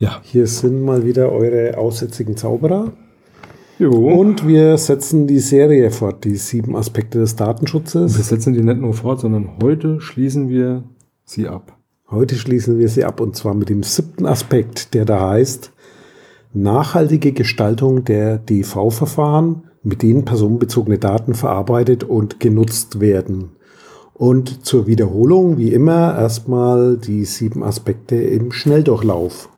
Ja. Hier sind mal wieder eure aussätzigen Zauberer. Jo. Und wir setzen die Serie fort, die 7 Aspekte des Datenschutzes. Wir setzen die nicht nur fort, sondern heute schließen wir sie ab. Heute schließen wir sie ab und zwar mit dem 7. Aspekt, der da heißt nachhaltige Gestaltung der DV-Verfahren, mit denen personenbezogene Daten verarbeitet und genutzt werden. Und zur Wiederholung, wie immer, erstmal die 7 Aspekte im Schnelldurchlauf.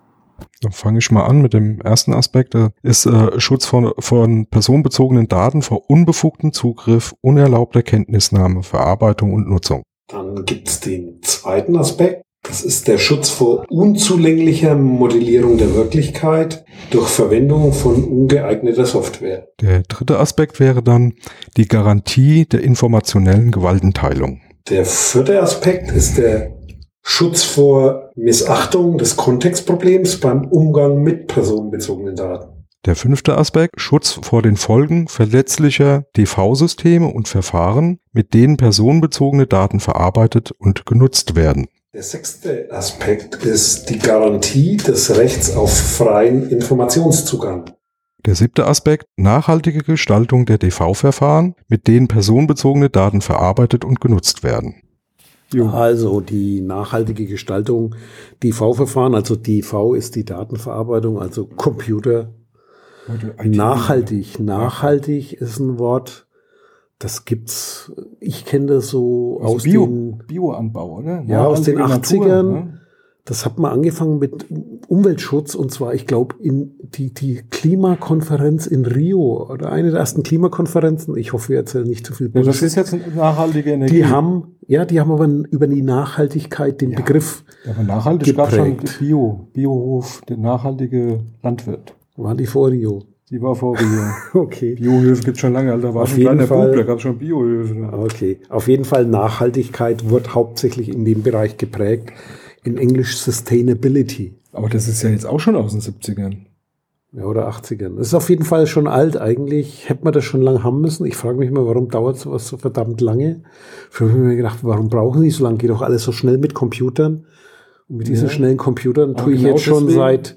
Dann fange ich mal an mit dem ersten Aspekt. Das ist Schutz von personenbezogenen Daten vor unbefugtem Zugriff, unerlaubter Kenntnisnahme, Verarbeitung und Nutzung. Dann gibt es den 2. Aspekt. Das ist der Schutz vor unzulänglicher Modellierung der Wirklichkeit durch Verwendung von ungeeigneter Software. Der 3. Aspekt wäre dann die Garantie der informationellen Gewaltenteilung. Der 4. Aspekt ist der Schutz vor Missachtung des Kontextproblems beim Umgang mit personenbezogenen Daten. Der 5. Aspekt, Schutz vor den Folgen verletzlicher DV-Systeme und Verfahren, mit denen personenbezogene Daten verarbeitet und genutzt werden. Der 6. Aspekt ist die Garantie des Rechts auf freien Informationszugang. Der 7. Aspekt, nachhaltige Gestaltung der DV-Verfahren, mit denen personenbezogene Daten verarbeitet und genutzt werden. Also die nachhaltige Gestaltung DV-Verfahren, also DV ist die Datenverarbeitung, also Computer. Nachhaltig ist ein Wort, das gibt's, ich kenne das so also aus dem Bioanbau, oder? Ja, aus den 80ern. Ne? Das hat man angefangen mit Umweltschutz und zwar, ich glaube, in die Klimakonferenz in Rio oder eine der ersten Klimakonferenzen. Ich hoffe, wir erzählen nicht zu viel. Ja, das ist jetzt eine nachhaltige Energie. Die haben aber über die Nachhaltigkeit den Begriff geprägt. Aber nachhaltig gab es schon Biohof, der nachhaltige Landwirt. War die vor Rio? Die war vor Rio. Okay. Biohöfe gibt es schon lange, da war schon ein kleiner Bub, da gab es schon Biohöfe. Okay, auf jeden Fall Nachhaltigkeit wird hauptsächlich in dem Bereich geprägt. In Englisch Sustainability. Aber das ist ja jetzt auch schon aus den 70ern. Ja, oder 80ern. Das ist auf jeden Fall schon alt eigentlich. Hätte man das schon lange haben müssen. Ich frage mich mal, warum dauert sowas so verdammt lange? Früher habe ich mir gedacht, warum brauchen die so lange? Geht doch alles so schnell mit Computern. Und mit diesen schnellen Computern tue ich jetzt schon seit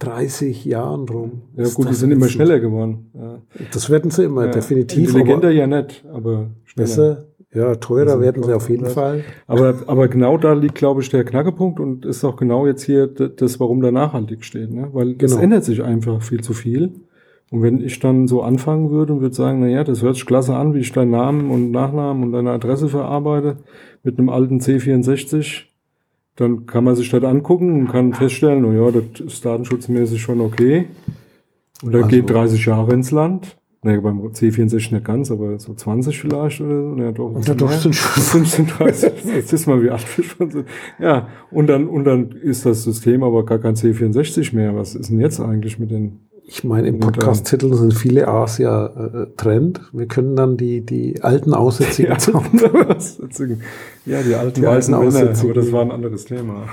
30 Jahren rum. Ja gut, die sind immer schneller geworden. Ja. Das werden sie immer, definitiv. Intelligenter ja nicht, aber schneller. Besser. Ja, teurer werden sie auf jeden Fall. Aber genau da liegt, glaube ich, der Knackepunkt und ist auch genau jetzt hier das, warum da nachhaltig steht. Ne? Weil das ändert sich einfach viel zu viel. Und wenn ich dann so anfangen würde und würde sagen, naja, das hört sich klasse an, wie ich deinen Namen und Nachnamen und deine Adresse verarbeite mit einem alten C64, dann kann man sich das angucken und kann feststellen, naja, das ist datenschutzmäßig schon okay. Und dann geht 30 Jahre ins Land. Naja, beim C64 nicht ganz, aber so 20 vielleicht oder so. Ja, doch, und doch sind schon 35. Jetzt ist mal wie 80 schon sind. Ja, und dann ist das System aber gar kein C64 mehr. Was ist denn jetzt eigentlich mit den... Ich meine, im Podcast-Titel sind viele A's ja Trend. Wir können dann die alten Aussätzigen... Die alten Aussätzigen. Aber das war ein anderes Thema.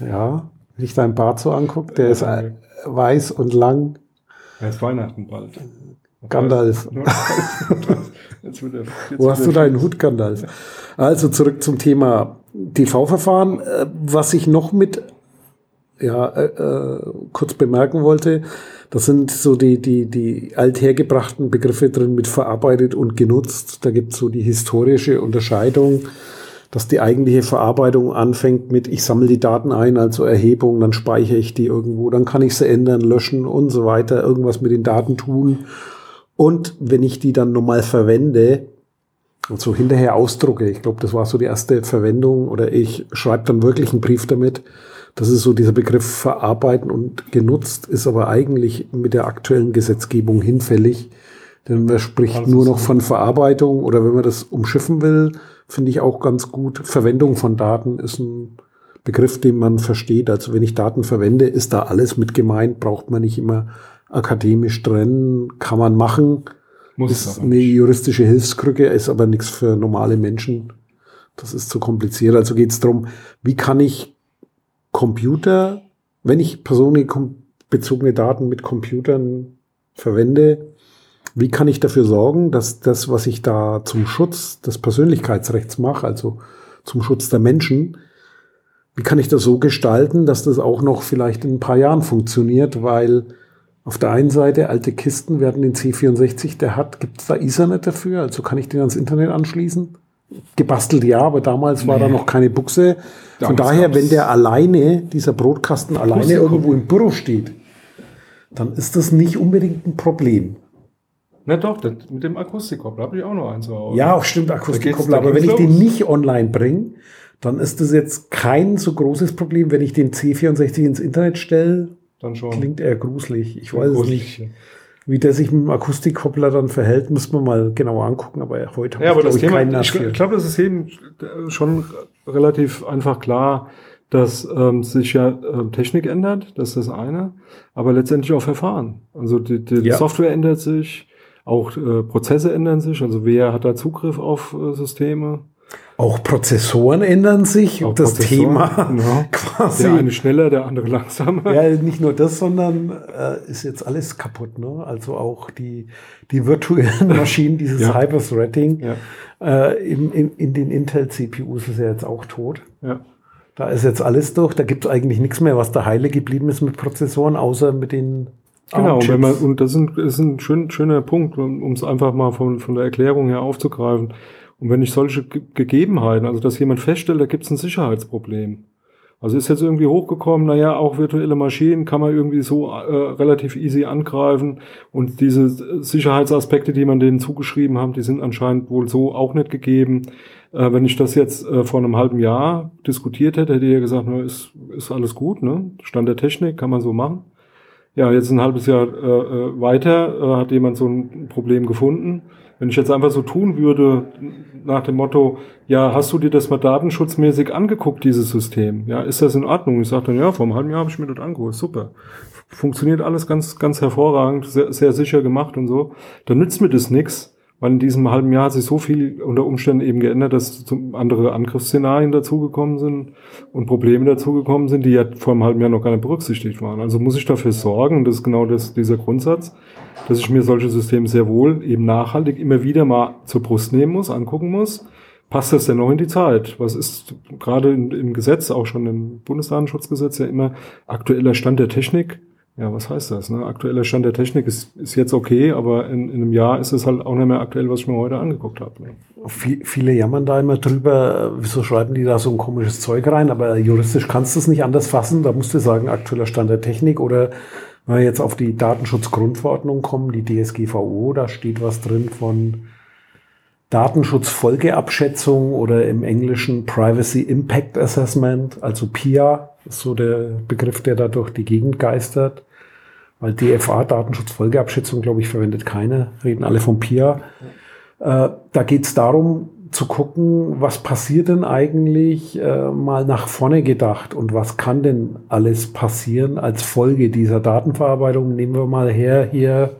Ja, wenn ich deinen Bart so angucke, der ist weiß und lang. Ja, ist Weihnachten bald. Gandalf. Wo hast du deinen Hut, Gandalf? Also zurück zum Thema DV-Verfahren. Was ich noch mit kurz bemerken wollte, das sind so die althergebrachten Begriffe drin mit verarbeitet und genutzt. Da gibt es so die historische Unterscheidung, dass die eigentliche Verarbeitung anfängt mit, ich sammle die Daten ein, also Erhebung, dann speichere ich die irgendwo, dann kann ich sie ändern, löschen und so weiter, irgendwas mit den Daten tun. Und wenn ich die dann nochmal verwende und so hinterher ausdrucke, ich glaube, das war so die erste Verwendung, oder ich schreibe dann wirklich einen Brief damit, das ist so dieser Begriff verarbeiten und genutzt, ist aber eigentlich mit der aktuellen Gesetzgebung hinfällig, denn man spricht also nur noch von Verarbeitung oder wenn man das umschiffen will, finde ich auch ganz gut. Verwendung von Daten ist ein Begriff, den man versteht. Also wenn ich Daten verwende, ist da alles mit gemeint, braucht man nicht immer akademisch trennen, kann man machen. Ist eine juristische Hilfskrücke, ist aber nichts für normale Menschen. Das ist zu kompliziert. Also geht es darum, wie kann ich Computer, wenn ich personenbezogene Daten mit Computern verwende, wie kann ich dafür sorgen, dass das, was ich da zum Schutz des Persönlichkeitsrechts mache, also zum Schutz der Menschen, wie kann ich das so gestalten, dass das auch noch vielleicht in ein paar Jahren funktioniert, weil auf der einen Seite alte Kisten werden den C64, der hat, gibt es da Ethernet dafür, also kann ich den ans Internet anschließen? Gebastelt ja, aber damals war da noch keine Buchse. Von daher, wenn der alleine, dieser Brotkasten alleine irgendwo im Büro steht, dann ist das nicht unbedingt ein Problem. Na doch, das mit dem Akustikkoppler habe ich auch noch eins. Ja, auch stimmt, Akustikkoppler. Aber wenn ich den nicht online bringe, dann ist das jetzt kein so großes Problem. Wenn ich den C64 ins Internet stelle, dann schon. Klingt eher gruselig. Ich weiß es nicht. Wie der sich mit dem Akustikkoppler dann verhält, muss man mal genauer angucken. Aber heute haben wir, keinen Nachteil. Ich glaube, das ist eben schon relativ einfach klar, dass sich ja Technik ändert. Das ist das eine. Aber letztendlich auch Verfahren. Also die Software ändert sich. Auch Prozesse ändern sich, also wer hat da Zugriff auf Systeme? Auch Prozessoren ändern sich, auch das Thema quasi. Der eine schneller, der andere langsamer. Ja, nicht nur das, sondern ist jetzt alles kaputt, ne? Also auch die virtuellen Maschinen, dieses Hyperthreading in den Intel-CPUs ist ja jetzt auch tot. Ja. Da ist jetzt alles durch, da gibt es eigentlich nichts mehr, was da heile geblieben ist mit Prozessoren, außer mit den... Genau, wenn man, und das ist ein schöner Punkt, um es einfach mal von der Erklärung her aufzugreifen. Und wenn ich solche Gegebenheiten, also dass jemand feststellt, da gibt es ein Sicherheitsproblem. Also ist jetzt irgendwie hochgekommen, naja, auch virtuelle Maschinen kann man irgendwie so relativ easy angreifen. Und diese Sicherheitsaspekte, die man denen zugeschrieben haben, die sind anscheinend wohl so auch nicht gegeben. Wenn ich das jetzt vor einem halben Jahr diskutiert hätte, hätte ich ja gesagt, na, ist alles gut, ne? Stand der Technik, kann man so machen. Ja, jetzt ein halbes Jahr weiter hat jemand so ein Problem gefunden. Wenn ich jetzt einfach so tun würde, nach dem Motto, ja, hast du dir das mal datenschutzmäßig angeguckt, dieses System? Ja, ist das in Ordnung? Ich sage dann, ja, vor einem halben Jahr habe ich mir das angeguckt, super. Funktioniert alles ganz, ganz hervorragend, sehr, sehr sicher gemacht und so. Dann nützt mir das nichts, weil in diesem halben Jahr hat sich so viel unter Umständen eben geändert, dass andere Angriffsszenarien dazugekommen sind und Probleme dazugekommen sind, die ja vor einem halben Jahr noch gar nicht berücksichtigt waren. Also muss ich dafür sorgen, und das ist genau dieser Grundsatz, dass ich mir solche Systeme sehr wohl eben nachhaltig immer wieder mal zur Brust nehmen muss, angucken muss. Passt das denn noch in die Zeit? Was ist gerade im Gesetz, auch schon im Bundesdatenschutzgesetz, ja immer aktueller Stand der Technik? Ja, was heißt das? Ne? Aktueller Stand der Technik ist jetzt okay, aber in einem Jahr ist es halt auch nicht mehr aktuell, was ich mir heute angeguckt habe. Ne? Viele jammern da immer drüber, wieso schreiben die da so ein komisches Zeug rein, aber juristisch kannst du es nicht anders fassen. Da musst du sagen, aktueller Stand der Technik, oder wenn wir jetzt auf die Datenschutzgrundverordnung kommen, die DSGVO, da steht was drin von Datenschutzfolgeabschätzung oder im Englischen Privacy Impact Assessment, also PIA, ist so der Begriff, der da durch die Gegend geistert. Weil DFA, Datenschutzfolgeabschätzung, glaube ich, verwendet keiner. Reden alle von PIA. Da geht es darum, zu gucken, was passiert denn eigentlich, mal nach vorne gedacht, und was kann denn alles passieren als Folge dieser Datenverarbeitung. Nehmen wir mal her, hier,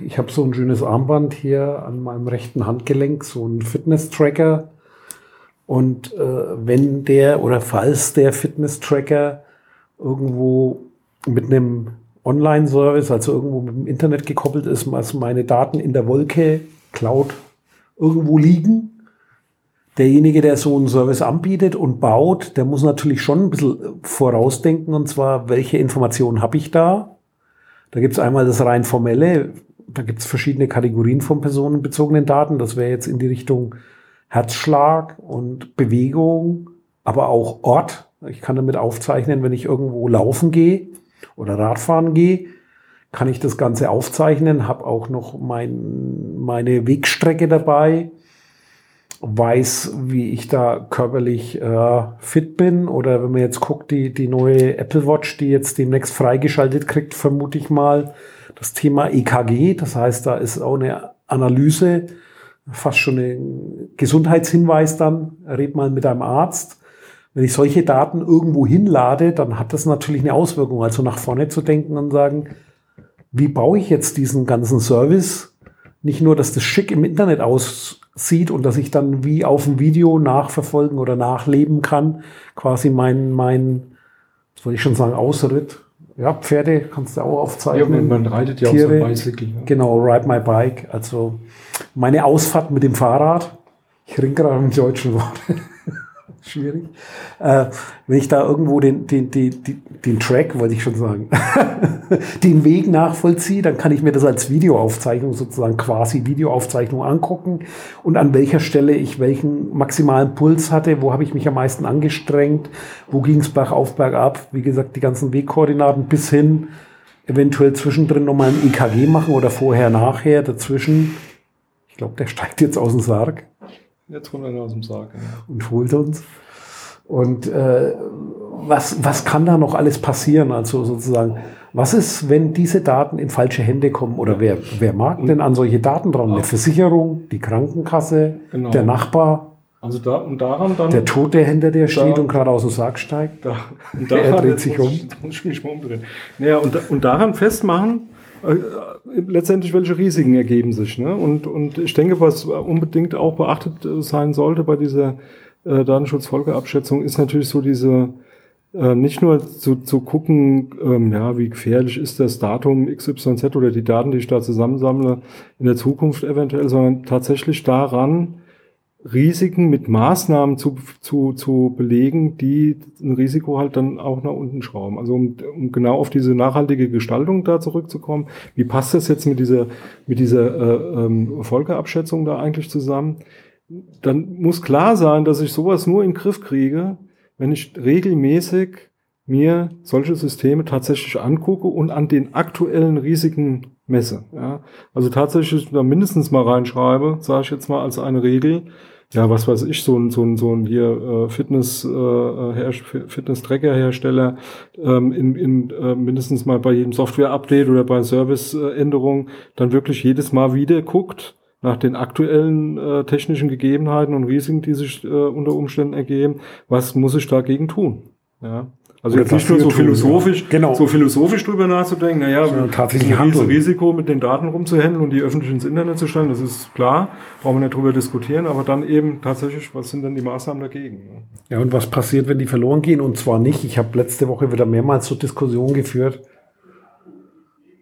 ich hab so ein schönes Armband hier an meinem rechten Handgelenk, so ein Fitness-Tracker. Und wenn der oder falls der Fitness-Tracker irgendwo mit einem Online-Service, also irgendwo mit dem Internet gekoppelt ist, was meine Daten in der Wolke, Cloud, irgendwo liegen, derjenige, der so einen Service anbietet und baut, der muss natürlich schon ein bisschen vorausdenken, und zwar, welche Informationen habe ich da? Da gibt's einmal das rein formelle, da gibt's verschiedene Kategorien von personenbezogenen Daten. Das wäre jetzt in die Richtung Herzschlag und Bewegung, aber auch Ort. Ich kann damit aufzeichnen, wenn ich irgendwo laufen gehe oder Radfahren gehe, kann ich das Ganze aufzeichnen, habe auch noch meine Wegstrecke dabei, weiß, wie ich da körperlich fit bin, oder wenn man jetzt guckt, die neue Apple Watch, die jetzt demnächst freigeschaltet kriegt, vermute ich mal, das Thema EKG, das heißt, da ist auch eine Analyse, fast schon ein Gesundheitshinweis dann, red mal mit einem Arzt. Wenn ich solche Daten irgendwo hinlade, dann hat das natürlich eine Auswirkung, also nach vorne zu denken und sagen, wie baue ich jetzt diesen ganzen Service? Nicht nur, dass das schick im Internet aussieht und dass ich dann wie auf dem Video nachverfolgen oder nachleben kann, quasi mein, was wollte ich schon sagen, Ausritt. Ja, Pferde kannst du auch aufzeichnen. Ja, man reitet ja Tiere, auch so Bicycle. Ja. Genau, Ride My Bike. Also meine Ausfahrt mit dem Fahrrad. Ich ringe gerade mit dem deutschen Wort. schwierig. Wenn ich da irgendwo den Track, wollte ich schon sagen, den Weg nachvollziehe, dann kann ich mir das als Videoaufzeichnung sozusagen, quasi Videoaufzeichnung angucken und an welcher Stelle ich welchen maximalen Puls hatte, wo habe ich mich am meisten angestrengt, wo ging es bergauf, bergab, wie gesagt, die ganzen Wegkoordinaten bis hin, eventuell zwischendrin nochmal ein EKG machen oder vorher, nachher, dazwischen. Ich glaube, der steigt jetzt aus dem Sarg. Jetzt kommt er aus dem Sarg. Ja. Und holt uns. Und was kann da noch alles passieren? Also sozusagen, was ist, wenn diese Daten in falsche Hände kommen? Oder wer mag denn an solche Daten dran? Eine Versicherung, die Krankenkasse, genau. Der Nachbar, also da, und daran dann, der Tote, hinter der steht und gerade aus dem Sarg steigt. Er dreht sich um. Muss ich mich mal umdrehen. Naja, und daran festmachen, letztendlich, welche Risiken ergeben sich, ne? Und ich denke, was unbedingt auch beachtet sein sollte bei dieser Datenschutzfolgeabschätzung, ist natürlich so diese, nicht nur zu gucken, wie gefährlich ist das Datum XYZ oder die Daten, die ich da zusammensammle, in der Zukunft eventuell, sondern tatsächlich daran, Risiken mit Maßnahmen zu belegen, die ein Risiko halt dann auch nach unten schrauben. Also um genau auf diese nachhaltige Gestaltung da zurückzukommen, wie passt das jetzt mit dieser Folgeabschätzung da eigentlich zusammen? Dann muss klar sein, dass ich sowas nur in den Griff kriege, wenn ich regelmäßig mir solche Systeme tatsächlich angucke und an den aktuellen Risiken messe. Ja. Also tatsächlich da mindestens mal reinschreibe, sage ich jetzt mal als eine Regel, ja, was weiß ich, so ein hier Fitness-Tracker-Hersteller mindestens mal bei jedem Software-Update oder bei Service-Änderung dann wirklich jedes Mal wieder guckt nach den aktuellen technischen Gegebenheiten und Risiken, die sich unter Umständen ergeben, was muss ich dagegen tun? Ja. Also jetzt nicht nur so philosophisch drüber nachzudenken, tatsächlich ein Risiko mit den Daten rumzuhändeln und die öffentlich ins Internet zu stellen, das ist klar, brauchen wir nicht drüber diskutieren, aber dann eben tatsächlich, was sind denn die Maßnahmen dagegen? Ja, und was passiert, wenn die verloren gehen? Und zwar nicht, ich habe letzte Woche wieder mehrmals so Diskussionen geführt,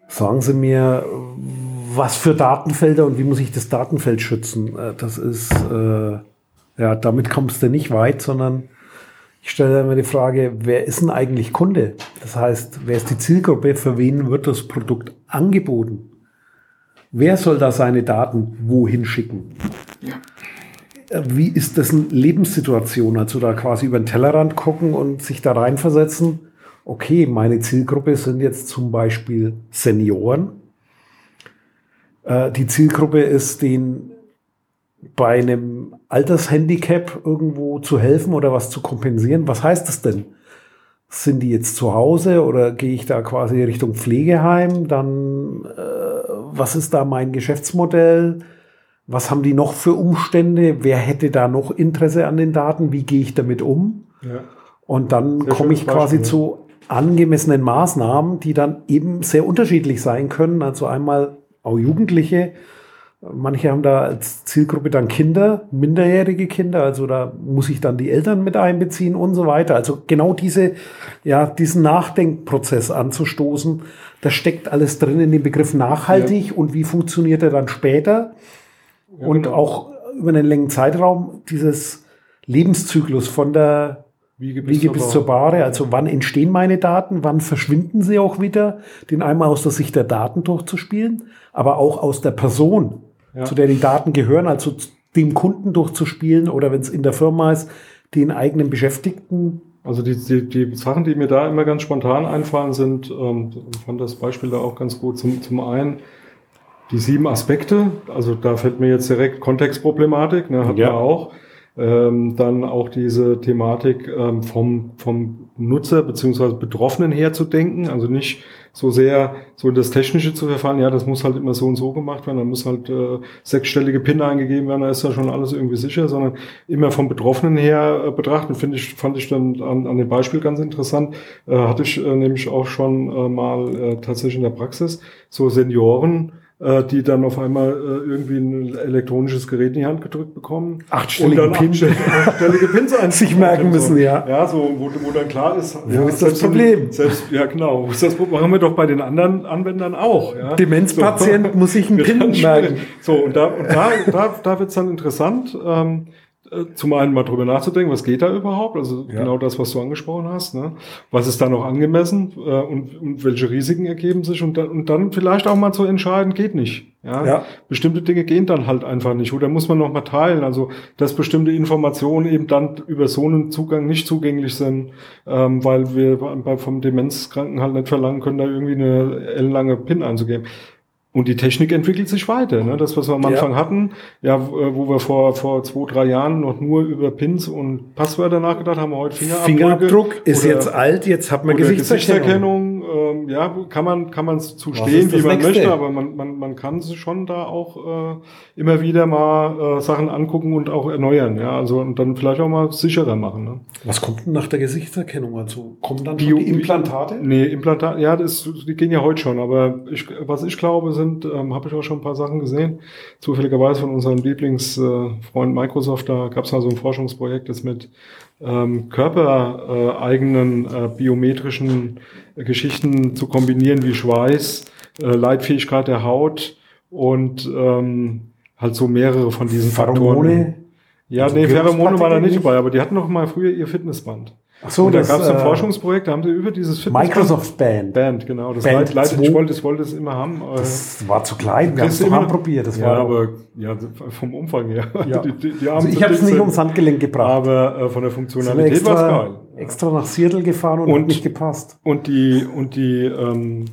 sagen Sie mir, was für Datenfelder und wie muss ich das Datenfeld schützen? Das ist, damit kommst du nicht weit, sondern ich stelle immer die Frage, wer ist denn eigentlich Kunde? Das heißt, wer ist die Zielgruppe? Für wen wird das Produkt angeboten? Wer soll da seine Daten wohin schicken? Ja. Wie ist das eine Lebenssituation? Also da quasi über den Tellerrand gucken und sich da reinversetzen. Okay, meine Zielgruppe sind jetzt zum Beispiel Senioren. Die Zielgruppe ist den bei einem Altershandicap irgendwo zu helfen oder was zu kompensieren. Was heißt das denn? Sind die jetzt zu Hause oder gehe ich da quasi Richtung Pflegeheim? Dann, was ist da mein Geschäftsmodell? Was haben die noch für Umstände? Wer hätte da noch Interesse an den Daten? Wie gehe ich damit um? Ja. Und dann komme ich quasi zu angemessenen Maßnahmen, die dann eben sehr unterschiedlich sein können. Also einmal auch Jugendliche. Manche haben da als Zielgruppe dann Kinder, minderjährige Kinder, also da muss ich dann die Eltern mit einbeziehen und so weiter. Also genau diesen Nachdenkprozess anzustoßen, das steckt alles drin in dem Begriff nachhaltig und wie funktioniert er dann später? Ja, und auch über einen langen Zeitraum dieses Lebenszyklus von der Wiege bis zur Bahre, also wann entstehen meine Daten, wann verschwinden sie auch wieder, den einmal aus der Sicht der Daten durchzuspielen, aber auch aus der Person, zu der die Daten gehören, also dem Kunden durchzuspielen oder wenn es in der Firma ist, den eigenen Beschäftigten. Also die Sachen, die mir da immer ganz spontan einfallen, sind, ich fand das Beispiel da auch ganz gut, zum einen die 7 Aspekte, also da fällt mir jetzt direkt Kontextproblematik, man auch. Dann auch diese Thematik vom Nutzer bzw. Betroffenen her zu denken, also nicht so sehr so in das Technische zu verfallen, das muss halt immer so und so gemacht werden, da muss halt 6-stellige PIN eingegeben werden, da ist ja schon alles irgendwie sicher, sondern immer vom Betroffenen her betrachten, fand ich dann an dem Beispiel ganz interessant, hatte ich nämlich auch schon mal tatsächlich in der Praxis, so Senioren, die dann auf einmal irgendwie ein elektronisches Gerät in die Hand gedrückt bekommen. 8-stellige Pins sich merken müssen, ja. Ja, so, wo dann klar ist. Wo ist das Problem? Machen wir doch bei den anderen Anwendern auch. Ja. Demenzpatient muss sich einen Pin merken. So, und da wird's dann interessant, zum einen mal drüber nachzudenken, was geht da überhaupt? Also ja, genau das, was du angesprochen hast. Ne? Was ist da noch angemessen und welche Risiken ergeben sich? Und dann vielleicht auch mal zu entscheiden, geht nicht. Ja? Bestimmte Dinge gehen dann halt einfach nicht. Oder muss man noch mal teilen, also dass bestimmte Informationen eben dann über so einen Zugang nicht zugänglich sind, weil wir vom Demenzkranken halt nicht verlangen können, da irgendwie eine ellenlange PIN einzugeben. Und die Technik entwickelt sich weiter. Ne? Das, was wir am Anfang hatten, wo wir vor 2-3 Jahren noch nur über Pins und Passwörter nachgedacht haben, wir heute Fingerabdruck ist oder, jetzt alt, jetzt hat man Gesichtserkennung. Kann man es zustehen, wie man möchte, aber man kann sich schon da auch immer wieder mal Sachen angucken und auch erneuern. Ja? Also und dann vielleicht auch mal sicherer machen. Ne? Was kommt denn nach der Gesichtserkennung dazu? Kommen dann die Implantate? Nee, Implantate, die gehen ja heute schon, aber was ich glaube, sind, habe ich auch schon ein paar Sachen gesehen. Zufälligerweise von unserem Lieblingsfreund Microsoft, da gab es mal so ein Forschungsprojekt, das mit körpereigenen biometrischen Geschichten zu kombinieren, wie Schweiß, Leitfähigkeit der Haut und halt so mehrere von diesen Pheromone? Faktoren. Pheromone war da nicht dabei, aber die hatten noch mal früher ihr Fitnessband. Ach so, und da gab es ein Forschungsprojekt, da haben sie über dieses Fitnessband... Microsoft Band, genau. Das Band ich wollte es immer haben. Das war zu klein, wir haben es doch mal probiert. Das war aber vom Umfang her. Ja. Die also ich habe es nicht ums Handgelenk gebracht. Aber von der Funktionalität war es geil. Extra nach Seattle gefahren und hat nicht gepasst. Und die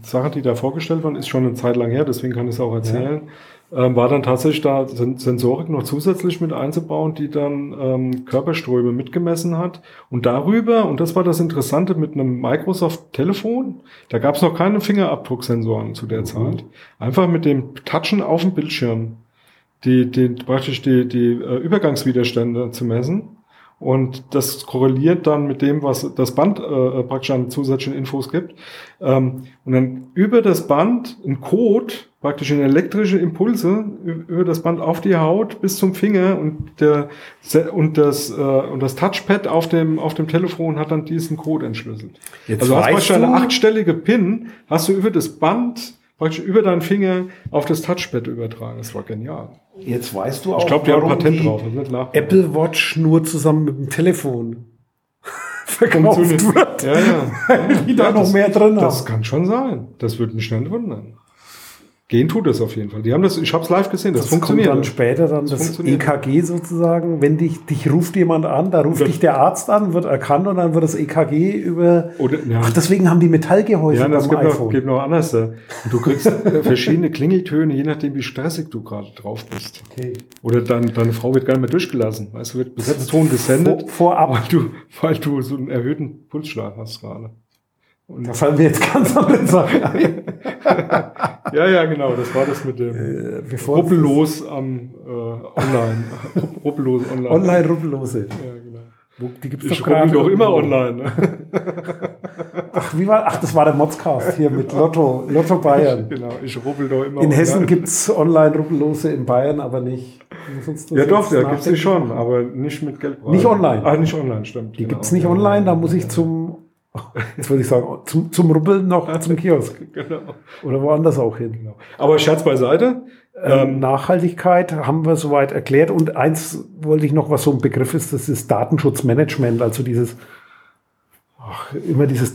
Sache, die da vorgestellt worden, ist schon eine Zeit lang her, deswegen kann ich es auch erzählen. Ja. War dann tatsächlich da Sensorik noch zusätzlich mit einzubauen, die dann Körperströme mitgemessen hat. Und darüber, und das war das Interessante mit einem Microsoft-Telefon, da gab es noch keine Fingerabdrucksensoren zu der Zeit. Einfach mit dem Touchen auf dem Bildschirm die Übergangswiderstände zu messen. Und das korreliert dann mit dem, was das Band praktisch an zusätzlichen Infos gibt. Und dann über das Band ein Code, praktisch in elektrische Impulse, über das Band auf die Haut bis zum Finger und das Touchpad auf dem Telefon hat dann diesen Code entschlüsselt. Jetzt also hast du praktisch eine 8-stellige PIN, hast du über das Band praktisch über deinen Finger auf das Touchpad übertragen. Das war genial. Jetzt weißt du auch, warum die Apple Watch nur zusammen mit dem Telefon verkauft wird. Die da noch mehr drin haben. Das kann schon sein. Das würde mich schnell wundern. Gehen tut das auf jeden Fall. Ich habe es live gesehen, das funktioniert. Kommt dann später das EKG sozusagen, wenn dich ruft jemand an, da ruft dich der Arzt an, wird erkannt und dann wird das EKG über... deswegen haben die Metallgehäuse das beim iPhone. Gibt noch anders. Du kriegst verschiedene Klingeltöne, je nachdem, wie stressig du gerade drauf bist. Okay. Oder deine Frau wird gar nicht mehr durchgelassen. Weißt du, wird Besetzton gesendet, vorab, weil du so einen erhöhten Pulsschlag hast gerade. Und da fallen wir jetzt ganz andere Sachen ein. Genau, das war das mit dem ruppellos online. Ruppellos online. Online ruppellose. Ja, genau. Die gibt's doch gerade. Ich ruppel doch immer online. Ne? Das war der Modscast hier mit Lotto Bayern. Genau, ich ruppel doch immer online. In Hessen gibt's online ruppellose, in Bayern aber nicht. Da gibt's die schon, aber nicht mit Geldpreis. Nicht online. Ach, nicht online, stimmt. Die gibt's nicht online, da muss ich zum Rubbeln noch zum Kiosk. Genau. Oder woanders auch hin. Genau. Aber Scherz beiseite. Nachhaltigkeit haben wir soweit erklärt. Und eins wollte ich noch, was so ein Begriff ist, das ist Datenschutzmanagement. Also dieses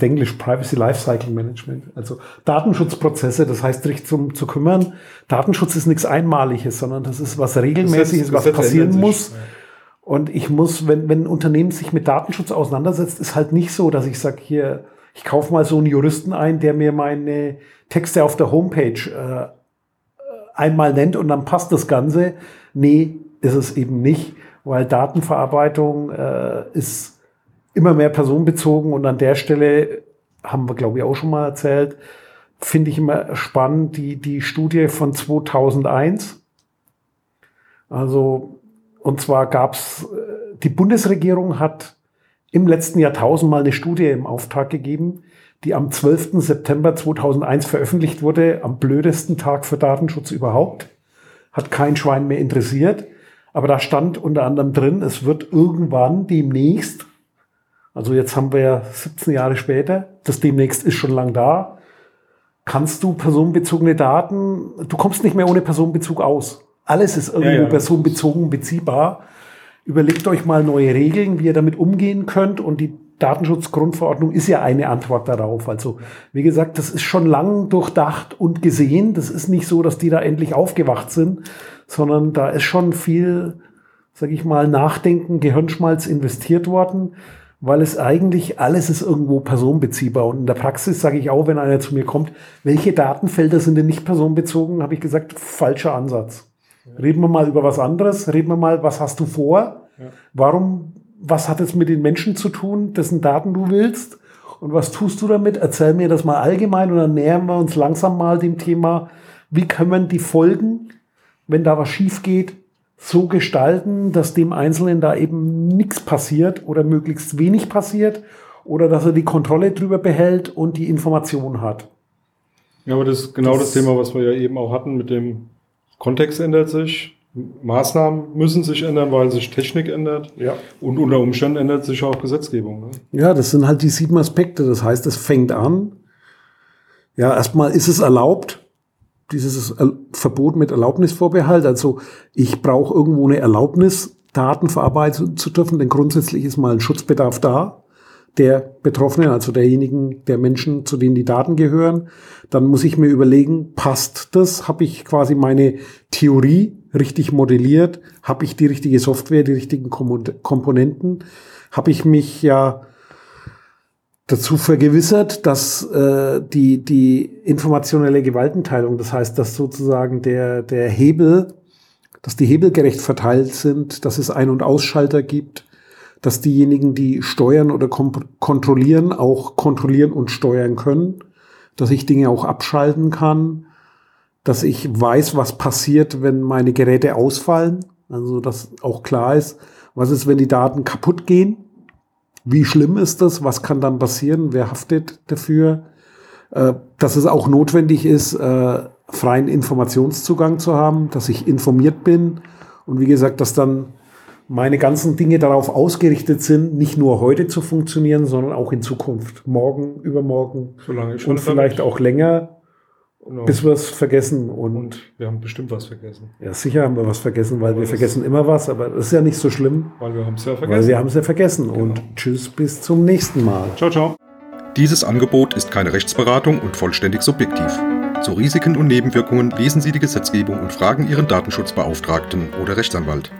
Denglisch, Privacy Lifecycle Management. Also Datenschutzprozesse, das heißt, sich zu kümmern. Datenschutz ist nichts Einmaliges, sondern das ist was Regelmäßiges, was passieren muss. Und ich muss, wenn ein Unternehmen sich mit Datenschutz auseinandersetzt, ist halt nicht so, dass ich sage, hier, ich kaufe mal so einen Juristen ein, der mir meine Texte auf der Homepage einmal nennt und dann passt das Ganze. Nee, ist es eben nicht, weil Datenverarbeitung ist immer mehr personenbezogen und an der Stelle, haben wir glaube ich auch schon mal erzählt, finde ich immer spannend, die Studie von 2001. Und zwar die Bundesregierung hat im letzten Jahrtausend mal eine Studie im Auftrag gegeben, die am 12. September 2001 veröffentlicht wurde, am blödesten Tag für Datenschutz überhaupt. Hat kein Schwein mehr interessiert. Aber da stand unter anderem drin, es wird irgendwann demnächst, also jetzt haben wir ja 17 Jahre später, das demnächst ist schon lang da, kannst du personenbezogene Daten, du kommst nicht mehr ohne Personenbezug aus. Alles ist irgendwie personenbezogen beziehbar. überlegt euch mal neue Regeln, wie ihr damit umgehen könnt. Und die Datenschutzgrundverordnung ist ja eine Antwort darauf. Also wie gesagt, das ist schon lang durchdacht und gesehen. Das ist nicht so, dass die da endlich aufgewacht sind, sondern da ist schon viel, sage ich mal, Nachdenken, Gehirnschmalz investiert worden, weil es eigentlich, alles ist irgendwo personenbeziehbar. Und in der Praxis sage ich auch, wenn einer zu mir kommt, welche Datenfelder sind denn nicht personenbezogen, habe ich gesagt, falscher Ansatz. Ja. Reden wir mal über was anderes, reden wir mal, was hast du vor, ja. Warum, was hat es mit den Menschen zu tun, dessen Daten du willst und was tust du damit, erzähl mir das mal allgemein und dann nähern wir uns langsam mal dem Thema, wie können wir die Folgen, wenn da was schief geht, so gestalten, dass dem Einzelnen da eben nichts passiert oder möglichst wenig passiert oder dass er die Kontrolle drüber behält und die Information hat. Ja, aber das ist genau das Thema, was wir ja eben auch hatten mit dem Kontext ändert sich, Maßnahmen müssen sich ändern, weil sich Technik ändert, ja. Und unter Umständen ändert sich auch Gesetzgebung. Ne? Ja, das sind halt die 7 Aspekte. Das heißt, es fängt an, ja, erstmal ist es erlaubt, dieses Verbot mit Erlaubnisvorbehalt, also ich brauche irgendwo eine Erlaubnis, Daten verarbeiten zu dürfen, denn grundsätzlich ist mal ein Schutzbedarf da, der Betroffenen, also derjenigen, der Menschen, zu denen die Daten gehören. Dann muss ich mir überlegen, passt das? Habe ich quasi meine Theorie richtig modelliert? Habe ich die richtige Software, die richtigen Komponenten? Habe ich mich ja dazu vergewissert, dass die informationelle Gewaltenteilung, das heißt, dass sozusagen der Hebel, dass die Hebel gerecht verteilt sind, dass es Ein- und Ausschalter gibt, dass diejenigen, die steuern oder kontrollieren, auch kontrollieren und steuern können, dass ich Dinge auch abschalten kann, dass ich weiß, was passiert, wenn meine Geräte ausfallen, also dass auch klar ist, was ist, wenn die Daten kaputt gehen. Wie schlimm ist das? Was kann dann passieren? Wer haftet dafür? Dass es auch notwendig ist, freien Informationszugang zu haben, dass ich informiert bin. Und wie gesagt, dass dann meine ganzen Dinge darauf ausgerichtet sind, nicht nur heute zu funktionieren, sondern auch in Zukunft. Morgen, übermorgen und vielleicht auch länger, genau. Bis wir es vergessen. Und wir haben bestimmt was vergessen. Ja, sicher haben wir was vergessen, weil wir vergessen immer was, aber das ist ja nicht so schlimm. Weil wir haben es ja vergessen. Weil wir haben es ja vergessen. Genau. Und tschüss, bis zum nächsten Mal. Ciao, ciao. Dieses Angebot ist keine Rechtsberatung und vollständig subjektiv. Zu Risiken und Nebenwirkungen lesen Sie die Gesetzgebung und fragen Ihren Datenschutzbeauftragten oder Rechtsanwalt.